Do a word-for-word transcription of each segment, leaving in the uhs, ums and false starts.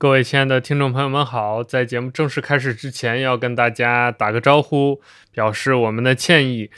各位亲爱的听众朋友们好，在节目正式开始之前要跟大家打个招呼，表示我们的歉意。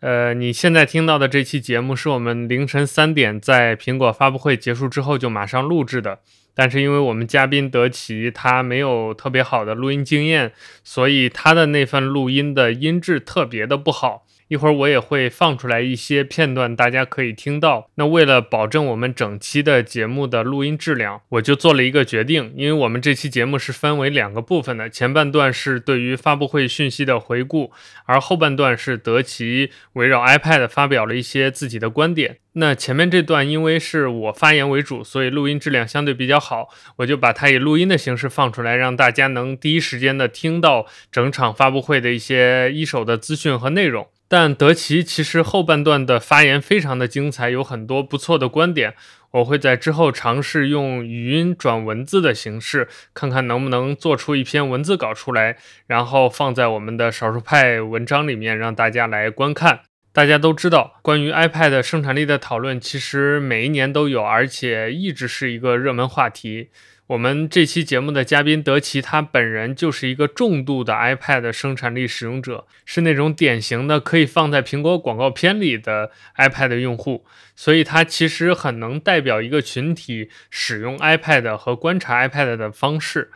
呃，你现在听到的这期节目是我们凌晨三点在苹果发布会结束之后就马上录制的，但是因为我们嘉宾DerQi他没有特别好的录音经验，所以他的那份录音的音质特别的不好，一会儿我也会放出来一些片段，大家可以听到。那为了保证我们整期的节目的录音质量，我就做了一个决定，因为我们这期节目是分为两个部分的，前半段是对于发布会讯息的回顾，而后半段是DerQi围绕 iPad 发表了一些自己的观点。那前面这段因为是我发言为主，所以录音质量相对比较好，我就把它以录音的形式放出来，让大家能第一时间的听到整场发布会的一些一手的资讯和内容。但DerQi其实后半段的发言非常的精彩，有很多不错的观点，我会在之后尝试用语音转文字的形式，看看能不能做出一篇文字稿出来，然后放在我们的少数派文章里面让大家来观看。大家都知道，关于 iPad 生产力的讨论其实每一年都有，而且一直是一个热门话题。我们这期节目的嘉宾DerQi他本人就是一个重度的 iPad 生产力使用者，是那种典型的可以放在苹果广告片里的 iPad 用户，所以他其实很能代表一个群体使用 iPad 和观察 iPad 的方式。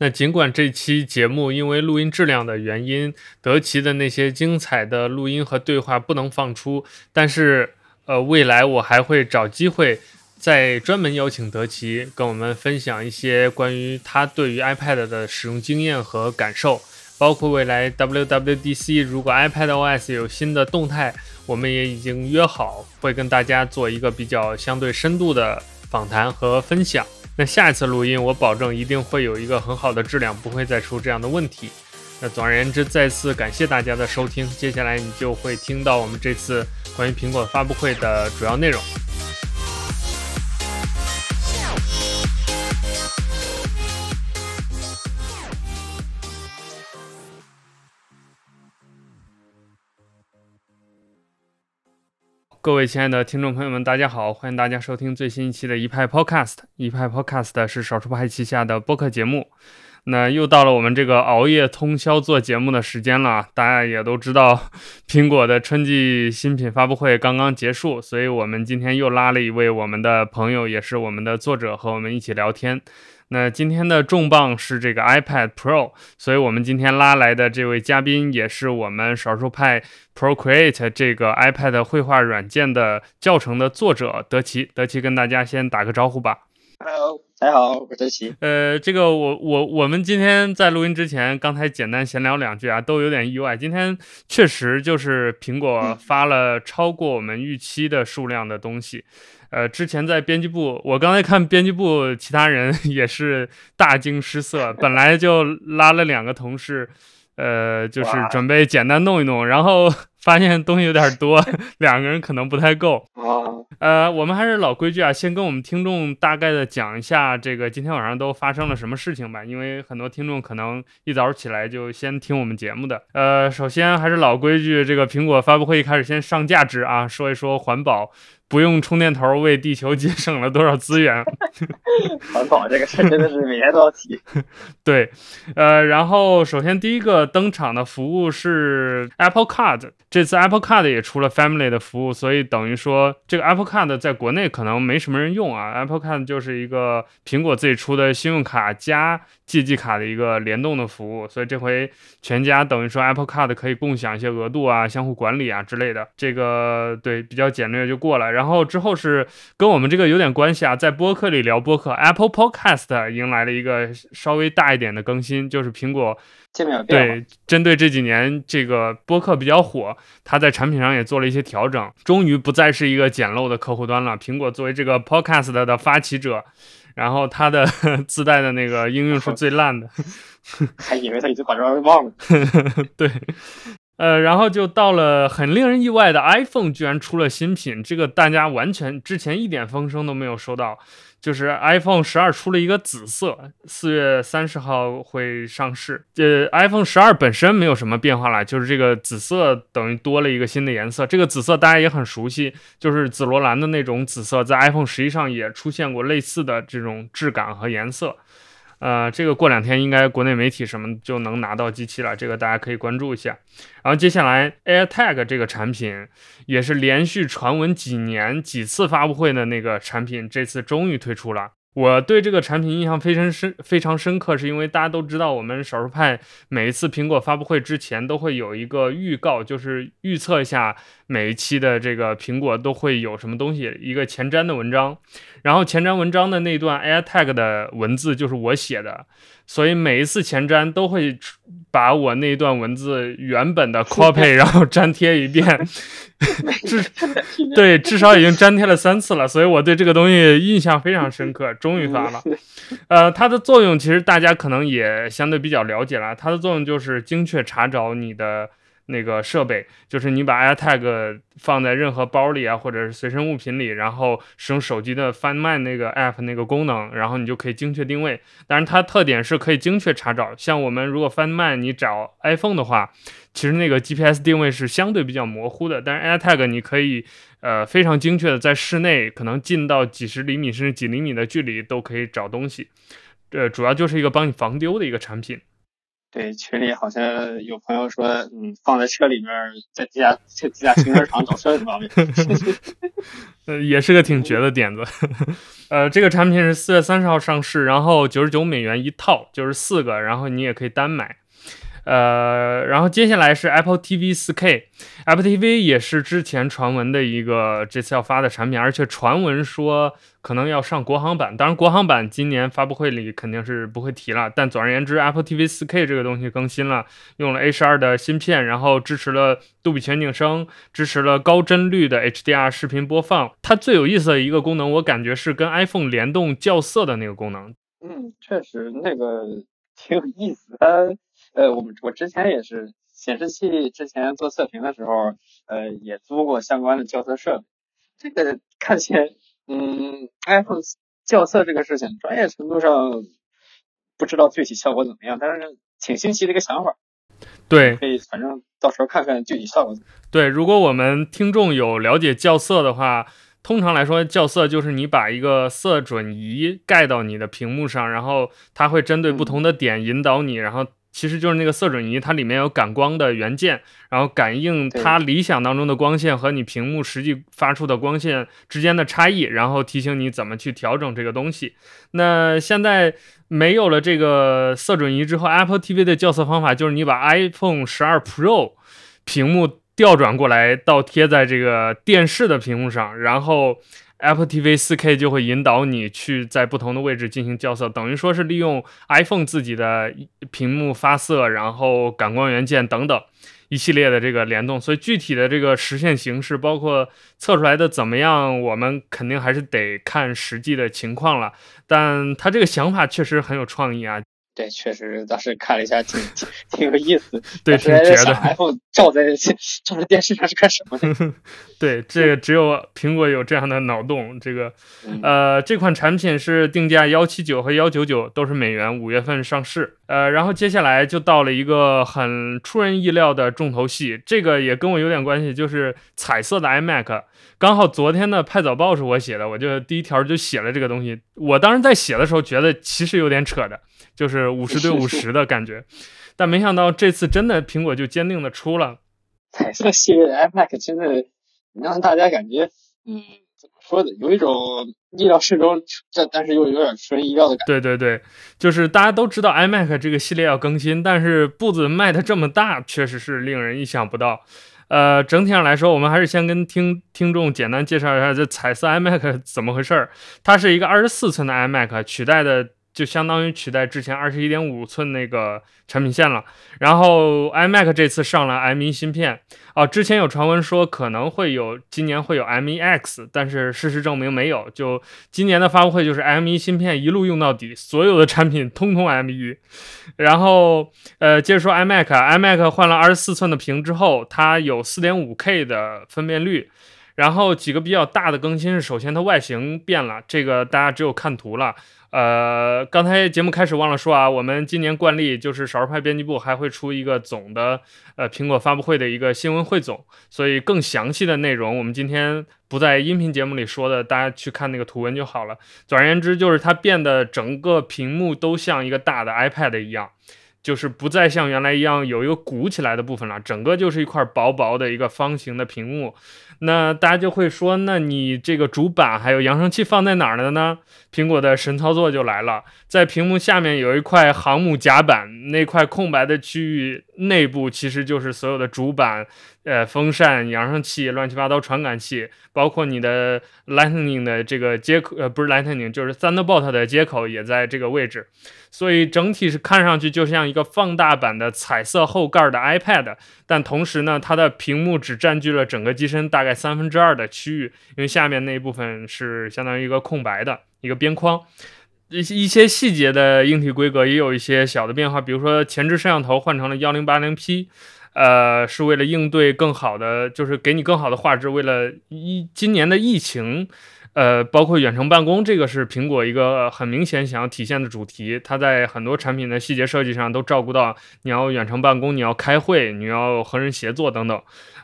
那尽管这期节目因为录音质量的原因，DerQi的那些精彩的录音和对话不能放出，但是呃，未来我还会找机会再专门邀请DerQi跟我们分享一些关于他对于 iPad 的使用经验和感受，包括未来 W W D C 如果 iPadOS 有新的动态，我们也已经约好会跟大家做一个比较相对深度的访谈和分享。那下一次录音我保证一定会有一个很好的质量，不会再出这样的问题。那总而言之，再次感谢大家的收听，接下来你就会听到我们这次关于苹果发布会的主要内容。各位亲爱的听众朋友们大家好，欢迎大家收听最新一期的一派 Podcast。 一派 Podcast 是少数派旗下的播客节目。那又到了我们这个熬夜通宵做节目的时间了，大家也都知道苹果的春季新品发布会刚刚结束，所以我们今天又拉了一位我们的朋友，也是我们的作者，和我们一起聊天。那今天的重磅是这个 iPad Pro， 所以我们今天拉来的这位嘉宾也是我们少数派 Procreate 这个 iPad 绘画软件的教程的作者DerQi。DerQi跟大家先打个招呼吧。Hello， 大家好，我是DerQi。呃，这个我我我们今天在录音之前，刚才简单闲聊两句啊，都有点意外。今天确实就是苹果发了超过我们预期的数量的东西。嗯呃，之前在编辑部，我刚才看编辑部其他人也是大惊失色，本来就拉了两个同事，呃，就是准备简单弄一弄，然后发现东西有点多，两个人可能不太够。呃，我们还是老规矩啊，先跟我们听众大概的讲一下这个今天晚上都发生了什么事情吧，因为很多听众可能一早起来就先听我们节目的。呃，首先还是老规矩，这个苹果发布会一开始先上价值啊，说一说环保。不用充电头为地球节省了多少资源环保这个事真的是每天都要提对呃，然后首先第一个登场的服务是 Apple Card， 这次 Apple Card 也出了 Family 的服务，所以等于说这个 Apple Card 在国内可能没什么人用啊。 Apple Card 就是一个苹果自己出的信用卡加借记卡的一个联动的服务，所以这回全家等于说 Apple Card 可以共享一些额度啊，相互管理啊之类的，这个对比较简略就过了。然后之后是跟我们这个有点关系啊，在播客里聊播客 ，Apple Podcast 迎来了一个稍微大一点的更新，就是苹果对针对这几年这个播客比较火，它在产品上也做了一些调整，终于不再是一个简陋的客户端了。苹果作为这个 Podcast 的发起者，然后它的自带的那个应用是最烂的，还以为他已经把这玩意忘了。对。呃，然后就到了很令人意外的 iPhone 居然出了新品，这个大家完全之前一点风声都没有收到，就是 iPhone twelve出了一个紫色，四月三十号会上市。这 iPhone twelve本身没有什么变化了，就是这个紫色等于多了一个新的颜色。这个紫色大家也很熟悉，就是紫罗兰的那种紫色，在iPhone eleven上也出现过类似的这种质感和颜色。呃，这个过两天应该国内媒体什么就能拿到机器了，这个大家可以关注一下。然后接下来 AirTag 这个产品也是连续传闻几年几次发布会的那个产品，这次终于推出了。我对这个产品印象非常深非常深刻，是因为大家都知道我们少数派每一次苹果发布会之前都会有一个预告，就是预测一下每一期的这个苹果都会有什么东西，一个前瞻的文章，然后前瞻文章的那段 AirTag 的文字就是我写的，所以每一次前瞻都会把我那段文字原本的 copy 然后粘贴一遍至对至少已经粘贴了三次了，所以我对这个东西印象非常深刻，终于发了。呃，它的作用其实大家可能也相对比较了解了，它的作用就是精确查找你的那个设备，就是你把 AirTag 放在任何包里啊，或者是随身物品里，然后使用手机的 Find My 那个 app 那个功能，然后你就可以精确定位。当然它特点是可以精确查找，像我们如果 Find My 你找 iPhone 的话，其实那个 G P S 定位是相对比较模糊的，但是 AirTag 你可以呃非常精确的在室内可能近到几十厘米甚至几厘米的距离都可以找东西，呃，主要就是一个帮你防丢的一个产品。对，群里好像有朋友说，嗯，放在车里面，在地下在地下停车场找车很方便，呃，也是个挺绝的点子。呃，这个产品是四月三十号上市，然后九十九美元一套，就是四个，然后你也可以单买。呃，然后接下来是 Apple T V 四 K， Apple T V 也是之前传闻的一个这次要发的产品，而且传闻说可能要上国行版，当然国行版今年发布会里肯定是不会提了，但总而言之 Apple T V 四 K 这个东西更新了，用了 H D R 的芯片，然后支持了杜比全景声，支持了高帧率的 H D R 视频播放。它最有意思的一个功能我感觉是跟 iPhone 联动校色的那个功能。嗯，确实那个挺有意思的。呃，我们我之前也是显示器之前做测评的时候，呃，也租过相关的校色设备。这个看起来，嗯 ，iPhone 校色这个事情，专业程度上不知道具体效果怎么样，但是挺新奇的一个想法。对，可以，反正到时候看看具体效果怎么样。对，如果我们听众有了解校色的话。通常来说校色就是你把一个色准仪盖到你的屏幕上，然后它会针对不同的点引导你，然后其实就是那个色准仪它里面有感光的元件，然后感应它理想当中的光线和你屏幕实际发出的光线之间的差异，然后提醒你怎么去调整这个东西。那现在没有了这个色准仪之后， Apple T V 的校色方法就是你把 iPhone twelve Pro 屏幕调转过来倒贴在这个电视的屏幕上，然后 Apple T V 四 K 就会引导你去在不同的位置进行校色，等于说是利用 iPhone 自己的屏幕发色，然后感光元件等等一系列的这个联动。所以具体的这个实现形式包括测出来的怎么样，我们肯定还是得看实际的情况了，但它这个想法确实很有创意啊。对，确实当时看了一下挺挺有意思。对，挺绝的。iPhone 照在照在电视上是干什么的？对，这个只有苹果有这样的脑洞。这个呃，这款产品是定价一百七十九和一百九十九都是美元，五月份上市。呃，然后接下来就到了一个很出人意料的重头戏，这个也跟我有点关系，就是彩色的 iMac。刚好昨天的派早报是我写的，我就第一条就写了这个东西。我当时在写的时候觉得其实有点扯的，就是五十对五十的感觉，但没想到这次真的苹果就坚定的出了彩色系列的 iMac， 真的让大家感觉，嗯，怎么说的，有一种意料之中，但是又有点出人意料的感觉。对对对，就是大家都知道 iMac 这个系列要更新，但是步子迈得这么大，确实是令人意想不到。呃，整体上来说，我们还是先跟听听众简单介绍一下这彩色 iMac 怎么回事。它是一个二十四寸的 iMac， 取代的就相当于取代之前二十一点五寸那个产品线了。然后 iMac 这次上了 M 一 芯片啊、呃，之前有传闻说可能会有今年会有 M 一 X， 但是事实证明没有。就今年的发布会就是 M 一 芯片一路用到底，所有的产品通通 M 一。然后呃，接着说 iMac， iMac 换了二十四寸的屏之后，它有四点五 K 的分辨率。然后几个比较大的更新是，首先它外形变了，这个大家只有看图了。呃，刚才节目开始忘了说啊，我们今年惯例就是少数派编辑部还会出一个总的呃苹果发布会的一个新闻汇总，所以更详细的内容我们今天不在音频节目里说的，大家去看那个图文就好了。总而言之，就是它变得整个屏幕都像一个大的 iPad 一样，就是不再像原来一样有一个鼓起来的部分了，整个就是一块薄薄的一个方形的屏幕。那大家就会说，那你这个主板还有扬声器放在哪儿了呢？苹果的神操作就来了，在屏幕下面有一块航母甲板，那块空白的区域内部其实就是所有的主板、呃风扇、扬声器、乱七八糟传感器，包括你的 Lightning 的这个接口，呃不是 Lightning 就是 Thunderbolt 的接口也在这个位置，所以整体是看上去就像一个放大版的彩色后盖的 iPad， 但同时呢，它的屏幕只占据了整个机身大概三分之二的区域，因为下面那一部分是相当于一个空白的一个边框。一些细节的硬体规格也有一些小的变化，比如说前置摄像头换成了 一零八零 P， 呃，是为了应对更好的，就是给你更好的画质，为了一今年的疫情，呃，包括远程办公，这个是苹果一个很明显想要体现的主题，它在很多产品的细节设计上都照顾到你要远程办公，你要开会，你要和人协作等等，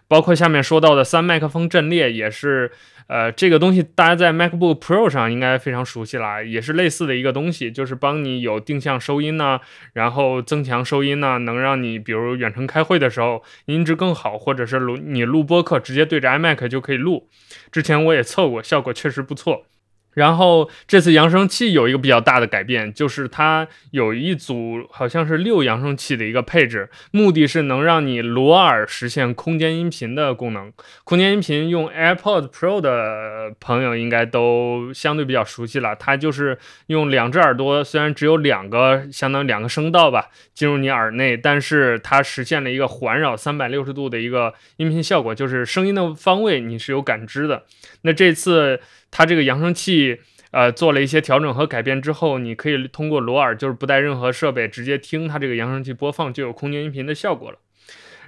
包括下面说到的三麦克风阵列也是。呃，这个东西大家在 MacBook Pro 上应该非常熟悉啦，也是类似的一个东西，就是帮你有定向收音呢、啊，然后增强收音呢、啊，能让你比如远程开会的时候音质更好，或者是录你录播客直接对着 iMac 就可以录。之前我也测过，效果确实不错。然后这次扬声器有一个比较大的改变，就是它有一组好像是六扬声器的一个配置，目的是能让你裸耳实现空间音频的功能。空间音频用 AirPods Pro 的朋友应该都相对比较熟悉了，它就是用两只耳朵，虽然只有两个相当于两个声道吧进入你耳内，但是它实现了一个环绕三百六十度的一个音频效果，就是声音的方位你是有感知的。那这次它这个扬声器呃，做了一些调整和改变之后，你可以通过裸耳，就是不带任何设备直接听它这个扬声器播放，就有空间音频的效果了。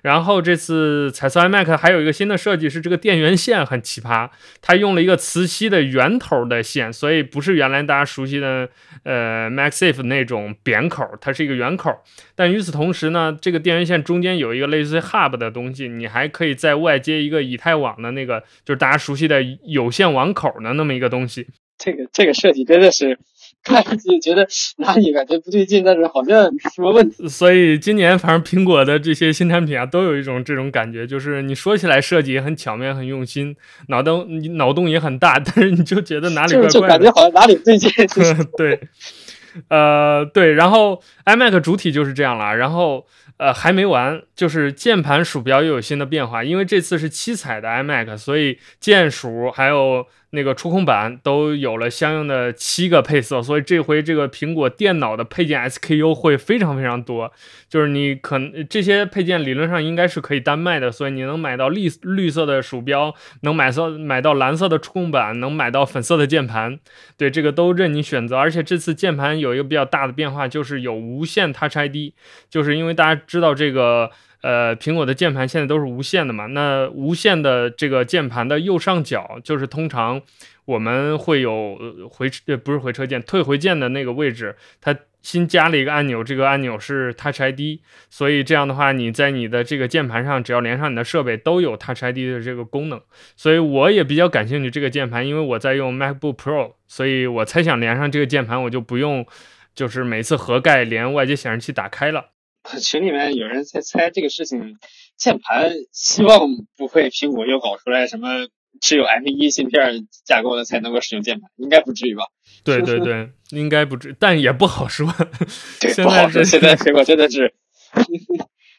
然后这次彩色 iMac 还有一个新的设计是这个电源线很奇葩，它用了一个磁吸的圆头的线，所以不是原来大家熟悉的呃 MagSafe 那种扁口，它是一个圆口。但与此同时呢，这个电源线中间有一个类似 hub 的东西，你还可以在外接一个以太网的那个，就是大家熟悉的有线网口的那么一个东西。这个这个设计真的是。看上去觉得哪里感觉不对劲，但是好像没什么问题。所以今年反正苹果的这些新产品啊，都有一种这种感觉，就是你说起来设计也很巧妙、很用心，脑洞脑洞也很大，但是你就觉得哪里怪怪的，就就感觉好像哪里不对劲。对，呃，对，然后 iMac 主体就是这样了，然后。呃，还没完，就是键盘鼠标又有新的变化，因为这次是七彩的 iMac， 所以键鼠还有那个触控板都有了相应的七个配色，所以这回这个苹果电脑的配件 S K U 会非常非常多，就是你可能这些配件理论上应该是可以单卖的，所以你能买到绿绿色的鼠标，能买到买到蓝色的触控板，能买到粉色的键盘，对，这个都任你选择。而且这次键盘有一个比较大的变化，就是有无线 Touch I D， 就是因为大家知道这个呃，苹果的键盘现在都是无线的嘛，那无线的这个键盘的右上角，就是通常我们会有回不是回车键退回键的那个位置，它新加了一个按钮，这个按钮是 Touch I D， 所以这样的话你在你的这个键盘上只要连上你的设备都有 Touch I D 的这个功能。所以我也比较感兴趣这个键盘，因为我在用 MacBook Pro， 所以我猜想连上这个键盘我就不用就是每次合盖连外接显示器打开了。群里面有人在猜这个事情，键盘希望不会苹果又搞出来什么只有 M 一 芯片架构的才能够使用键盘，应该不至于吧？对对对，应该不至于，但也不好说。对，不好说。现在苹果真的是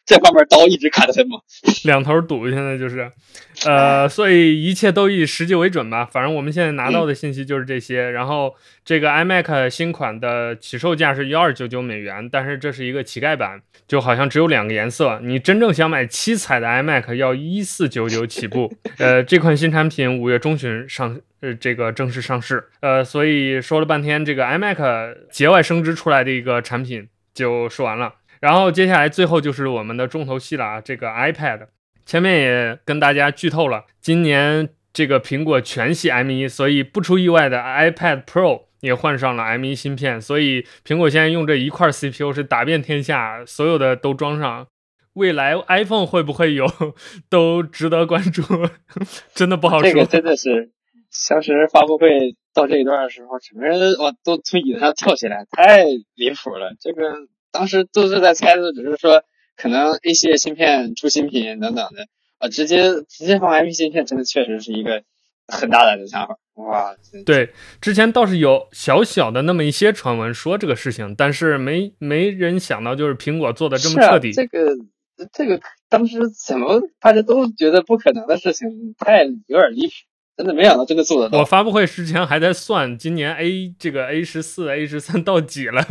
这方面刀一直砍得很猛，两头堵。现在就是，呃，所以一切都以实际为准吧。反正我们现在拿到的信息就是这些。嗯、然后这个 iMac 新款的起售价是一二九九美元，但是这是一个乞丐版，就好像只有两个颜色。你真正想买七彩的 iMac 要一四九九起步。呃，这款新产品五月中旬上。呃，这个正式上市，呃，所以说了半天，这个 iMac 节外生枝出来的一个产品就说完了。然后接下来最后就是我们的重头戏了啊，这个 iPad， 前面也跟大家剧透了，今年这个苹果全系 M 一，所以不出意外的 iPad Pro 也换上了 M 一 芯片，所以苹果现在用这一块 C P U 是打遍天下，所有的都装上。未来 iPhone 会不会有都值得关注，真的不好说。这个真的是当时发布会到这一段的时候，整个人我都从椅子上跳起来，太离谱了。这个当时都是在猜测，只是说可能 A 系列芯片出新品等等的，啊，直接直接放 M 一 芯片，真的确实是一个很大胆的想法。哇，对，之前倒是有小小的那么一些传闻说这个事情，但是没没人想到就是苹果做的这么彻底。是啊，这个这个当时怎么大家都觉得不可能的事情，太有点离谱，真的没想到真的做得到。我发布会之前还在算今年 A 这个 A 十四 A 十三 到几了，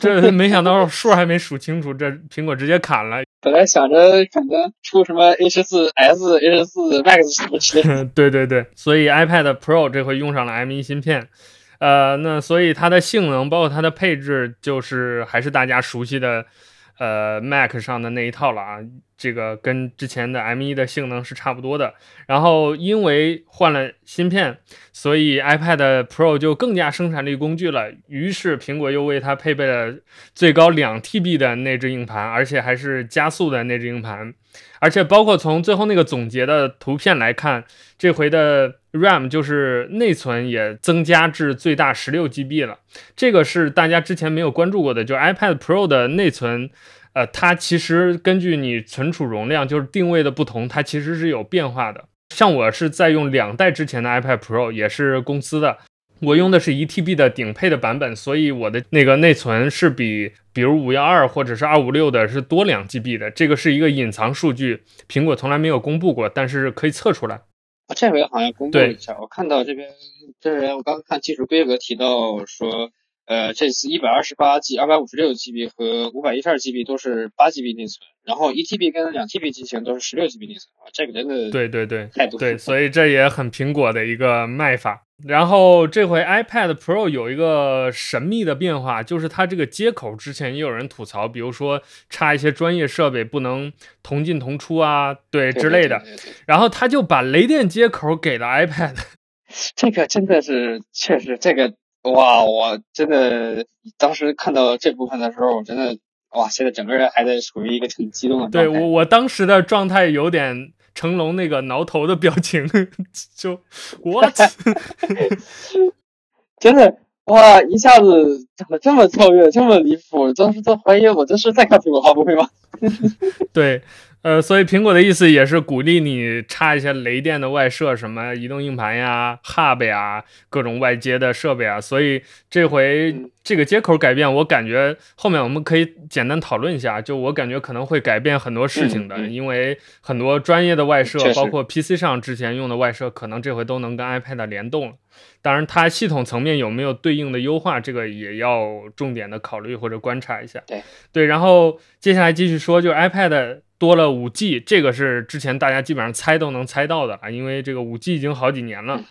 这没想到数还没数清楚，这苹果直接砍了。本来想着可能出什么 A 十四 S A 十四 Max 什么之类的。对对对，所以 iPad Pro 这回用上了 M 一 芯片，呃，那所以它的性能包括它的配置就是还是大家熟悉的呃 Mac 上的那一套了啊，这个跟之前的 M 一 的性能是差不多的。然后因为换了芯片，所以 iPad Pro 就更加生产力工具了，于是苹果又为它配备了最高 两 T B 的内置硬盘，而且还是加速的内置硬盘。而且包括从最后那个总结的图片来看，这回的 RAM 就是内存也增加至最大 十六 G B 了。这个是大家之前没有关注过的，就是 iPad Pro 的内存，呃，它其实根据你存储容量就是定位的不同，它其实是有变化的。像我是在用两代之前的 iPad Pro， 也是公司的，我用的是 一 T B 的顶配的版本，所以我的那个内存是比比如五一二或者是二五六的是多 两 G B 的，这个是一个隐藏数据，苹果从来没有公布过，但是可以测出来。啊，这回好像公布一下，我看到这边这人我刚看技术规格提到说，呃，这次 一百二十八 G、二百五十六 G B 和 五百一十二 G B 都是 八 G B 内存，然后 一 T B 跟 两 T B 机型都是 十六 G B 内存，这个真的对对对太多对，所以这也很苹果的一个卖法。然后这回 iPad Pro 有一个神秘的变化，就是它这个接口之前也有人吐槽，比如说插一些专业设备不能同进同出啊，对之类的，对对对对对，然后它就把雷电接口给了 iPad， 这个真的是确实这个哇，我真的当时看到这部分的时候，我真的哇，现在整个人还在属于一个挺激动的状态。对，我我当时的状态有点成龙那个挠头的表情，就 what 真的哇，一下子怎么这么跳跃，这么离谱，当时都怀疑我这是在看苹果发布会吗？对，呃，所以苹果的意思也是鼓励你插一些雷电的外设，什么移动硬盘呀、Hub 呀、各种外接的设备啊。所以这回这个接口改变，我感觉后面我们可以简单讨论一下。就我感觉可能会改变很多事情的，嗯、因为很多专业的外设，包括 P C 上之前用的外设，可能这回都能跟 iPad 联动了。当然，它系统层面有没有对应的优化，这个也要重点的考虑或者观察一下。对对，然后接下来继续说，就是 iPad。多了 五 G， 这个是之前大家基本上猜都能猜到的啊，因为这个 五 G 已经好几年了。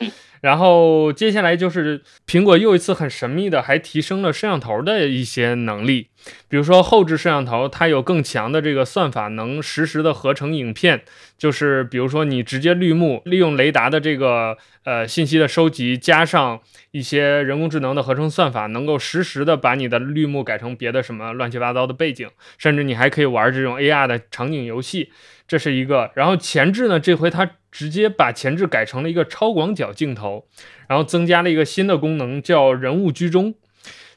然后接下来就是苹果又一次很神秘的还提升了摄像头的一些能力，比如说后置摄像头它有更强的这个算法，能实时的合成影片，就是比如说你直接绿幕，利用雷达的这个呃信息的收集，加上一些人工智能的合成算法，能够实时的把你的绿幕改成别的什么乱七八糟的背景，甚至你还可以玩这种 A R 的场景游戏，这是一个。然后前置呢，这回它直接把前置改成了一个超广角镜头，然后增加了一个新的功能叫人物居中。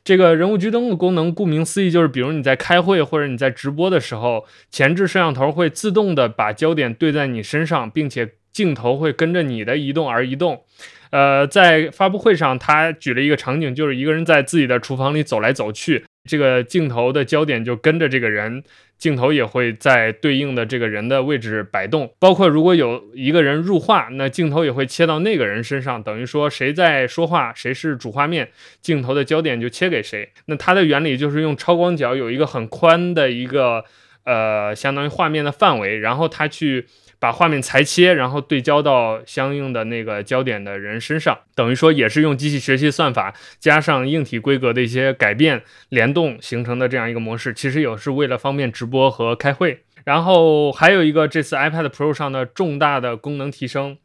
这个人物居中的功能顾名思义就是比如你在开会或者你在直播的时候，前置摄像头会自动的把焦点对在你身上，并且镜头会跟着你的移动而移动。呃，在发布会上他举了一个场景，就是一个人在自己的厨房里走来走去，这个镜头的焦点就跟着这个人，镜头也会在对应的这个人的位置摆动，包括如果有一个人入画，那镜头也会切到那个人身上，等于说谁在说话谁是主画面，镜头的焦点就切给谁。那它的原理就是用超广角有一个很宽的一个呃，相当于画面的范围，然后它去把画面裁切，然后对焦到相应的那个焦点的人身上，等于说也是用机器学习算法加上硬体规格的一些改变联动形成的这样一个模式，其实也是为了方便直播和开会。然后还有一个这次 iPad Pro 上的重大的功能提升，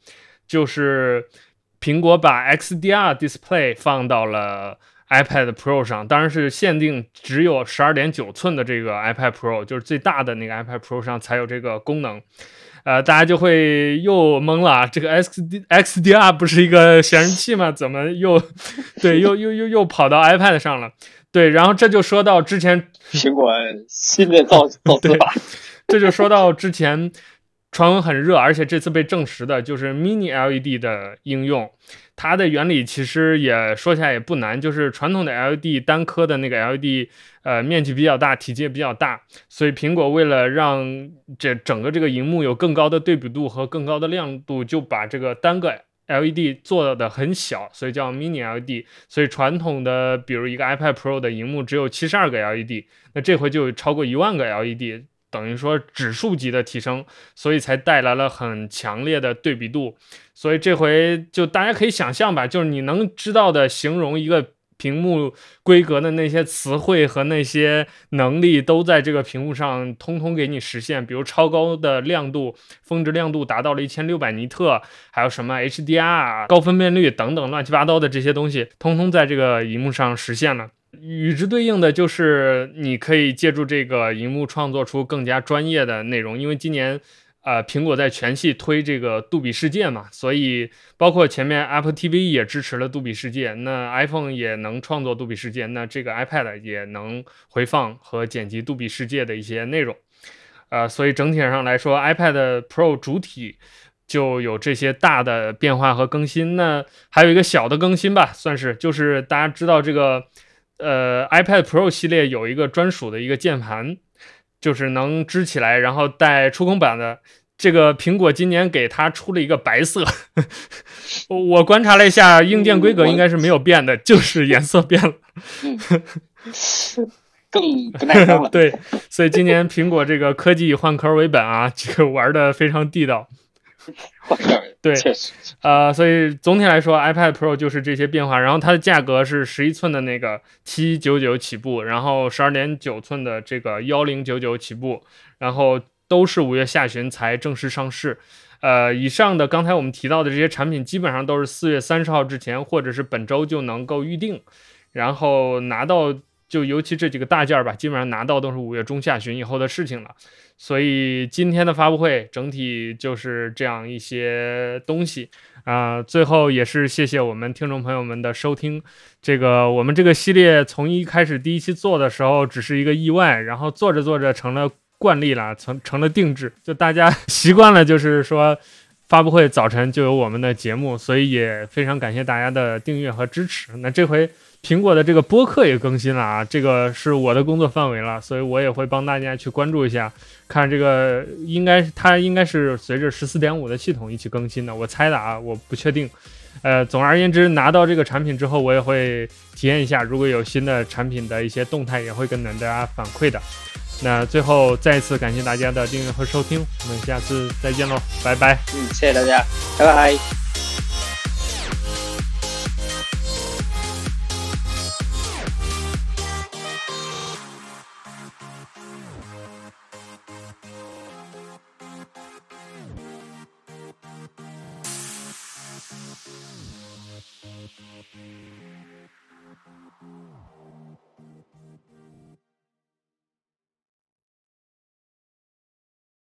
就是苹果把 X D R Display 放到了 iPad Pro 上，当然是限定只有 十二点九 寸的这个 iPad Pro， 就是最大的那个 iPad Pro 上才有这个功能。呃，大家就会又懵了，这个 X D R 不是一个显示器吗？怎么又对又又又又跑到 iPad 上了？对，然后这就说到之前苹果新的造造字法，这就说到之前传闻很热，而且这次被证实的就是 Mini L E D 的应用。它的原理其实也说起来也不难，就是传统的 L E D 单颗的那个 L E D， 呃，面积比较大，体积也比较大，所以苹果为了让这整个这个荧幕有更高的对比度和更高的亮度，就把这个单个 L E D 做的很小，所以叫 Mini L E D。 所以传统的比如一个 iPad Pro 的荧幕只有七十二个 L E D， 那这回就有超过一万个 L E D， 等于说指数级的提升，所以才带来了很强烈的对比度。所以这回就大家可以想象吧，就是你能知道的形容一个屏幕规格的那些词汇和那些能力都在这个屏幕上通通给你实现，比如超高的亮度，峰值亮度达到了一千六百尼特，还有什么 H D R 高分辨率等等乱七八糟的这些东西通通在这个荧幕上实现了。与之对应的就是你可以借助这个荧幕创作出更加专业的内容，因为今年呃，苹果在全系推这个杜比世界嘛，所以包括前面 Apple T V 也支持了杜比世界，那 iPhone 也能创作杜比世界，那这个 iPad 也能回放和剪辑杜比世界的一些内容。呃，所以整体上来说 iPad Pro 主体就有这些大的变化和更新。那还有一个小的更新吧，算是就是大家知道这个呃 iPad Pro 系列有一个专属的一个键盘，就是能支起来然后带触控板的，这个苹果今年给它出了一个白色我观察了一下硬件规格应该是没有变的，就是颜色变了更不耐用了对，所以今年苹果这个科技换壳为本啊，这个玩的非常地道对，呃，所以总体来说 iPad Pro 就是这些变化，然后它的价格是十一寸的那个七百九十九起步，然后 十二点九 寸的这个一千零九十九起步，然后都是五月下旬才正式上市。呃，以上的刚才我们提到的这些产品基本上都是四月三十号之前或者是本周就能够预定，然后拿到就尤其这几个大件吧，基本上拿到都是五月中下旬以后的事情了。所以今天的发布会整体就是这样一些东西啊、呃。最后也是谢谢我们听众朋友们的收听。这个我们这个系列从一开始第一期做的时候只是一个意外，然后做着做着成了惯例了，成成了定制，就大家习惯了，就是说发布会早晨就有我们的节目，所以也非常感谢大家的订阅和支持。那这回苹果的这个播客也更新了啊，这个是我的工作范围了，所以我也会帮大家去关注一下，看这个应该它应该是随着 十四点五 的系统一起更新的，我猜的啊，我不确定。呃，总而言之，拿到这个产品之后，我也会体验一下，如果有新的产品的一些动态，也会跟大家反馈的。那最后再一次感谢大家的订阅和收听，我们下次再见喽，拜拜。嗯，谢谢大家，拜拜。